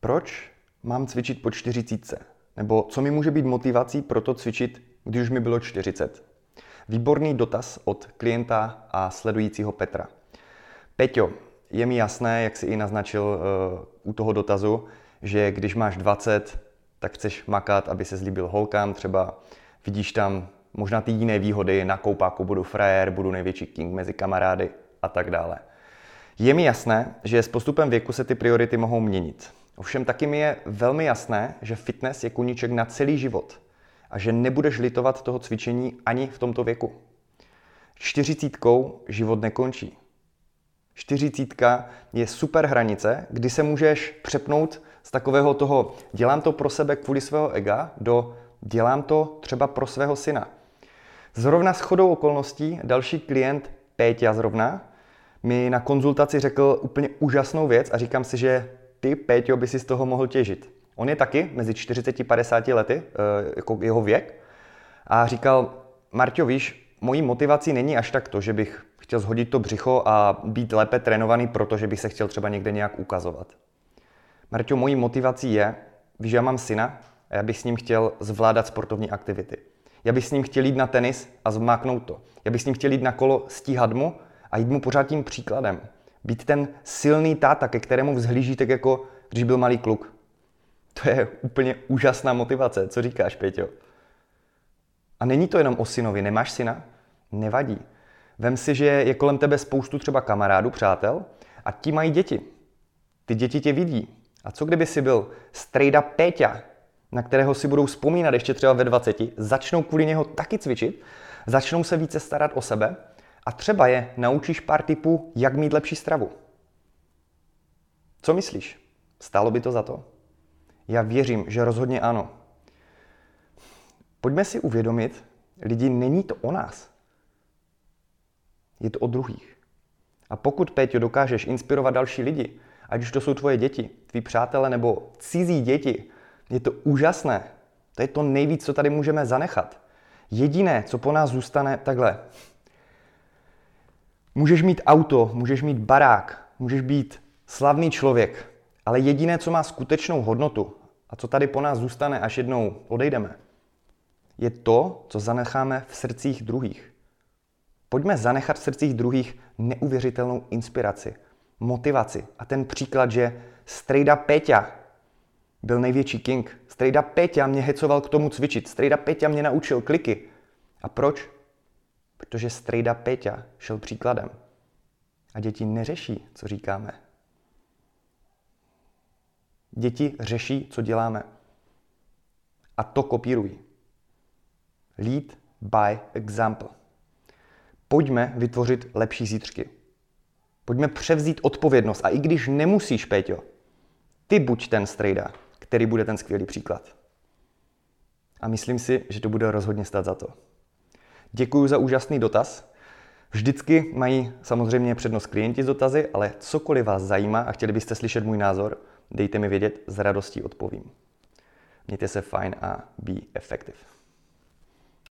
Proč mám cvičit po 40? Nebo co mi může být motivací pro to cvičit, když už mi bylo 40? Výborný dotaz od klienta a sledujícího Petra. Peťo, je mi jasné, jak jsi i naznačil u toho dotazu, že když máš 20, tak chceš makat, aby se líbil holkám, třeba vidíš tam možná ty jiné výhody, na koupáku budu frajer, budu největší king mezi kamarády a tak dále. Je mi jasné, že s postupem věku se ty priority mohou měnit. Ovšem taky mi je velmi jasné, že fitness je koníček na celý život a že nebudeš litovat toho cvičení ani v tomto věku. 40 život nekončí. 40 je super hranice, kdy se můžeš přepnout z takového toho dělám to pro sebe kvůli svého ega do dělám to třeba pro svého syna. Zrovna shodou okolností další klient Péťa zrovna mi na konzultaci řekl úplně úžasnou věc a říkám si, že ty, Péťo, by si z toho mohl těžit. On je taky mezi 40 a 50 lety, jako jeho věk, a říkal, Marťo, víš, mojí motivací není až tak to, že bych chtěl shodit to břicho a být lépe trénovaný, protože bych se chtěl třeba někde nějak ukazovat. Marťo, mojí motivací je, víš, já mám syna a já bych s ním chtěl zvládat sportovní aktivity. Já bych s ním chtěl jít na tenis a zmáknout to. Já bych s ním chtěl jít na kolo, stíhat mu a jít mu pořád tím příkladem. Být ten silný táta, ke kterému vzhlíží tak jako, když byl malý kluk. To je úplně úžasná motivace, co říkáš, Péťo? A není to jenom o synovi, nemáš syna? Nevadí. Vem si, že je kolem tebe spoustu třeba kamarádů, přátel a ti mají děti. Ty děti tě vidí. A co kdyby si byl strejda Péťa, na kterého si budou vzpomínat ještě třeba ve 20, začnou kvůli něho taky cvičit, začnou se více starat o sebe a třeba je naučíš pár tipů, jak mít lepší stravu. Co myslíš? Stálo by to za to? Já věřím, že rozhodně ano. Pojďme si uvědomit, lidi, není to o nás. Je to o druhých. A pokud, Péťo, dokážeš inspirovat další lidi, ať už to jsou tvoje děti, tví přátelé nebo cizí děti, je to úžasné. To je to nejvíc, co tady můžeme zanechat. Jediné, co po nás zůstane, takhle. Můžeš mít auto, můžeš mít barák, můžeš být slavný člověk, ale jediné, co má skutečnou hodnotu a co tady po nás zůstane, až jednou odejdeme, je to, co zanecháme v srdcích druhých. Pojďme zanechat v srdcích druhých neuvěřitelnou inspiraci, motivaci a ten příklad, že strejda Péťa byl největší king. Strejda Péťa mě hecoval k tomu cvičit. Strejda Péťa mě naučil kliky. A proč? Protože strejda Péťa šel příkladem. A děti neřeší, co říkáme. Děti řeší, co děláme. A to kopírují. Lead by example. Pojďme vytvořit lepší zítřky. Pojďme převzít odpovědnost. A i když nemusíš, Péťo, ty buď ten strejda, který bude ten skvělý příklad. A myslím si, že to bude rozhodně stát za to. Děkuji za úžasný dotaz. Vždycky mají samozřejmě přednost klienti s dotazy, ale cokoliv vás zajímá a chtěli byste slyšet můj názor, dejte mi vědět, s radostí odpovím. Mějte se fajn a be effective.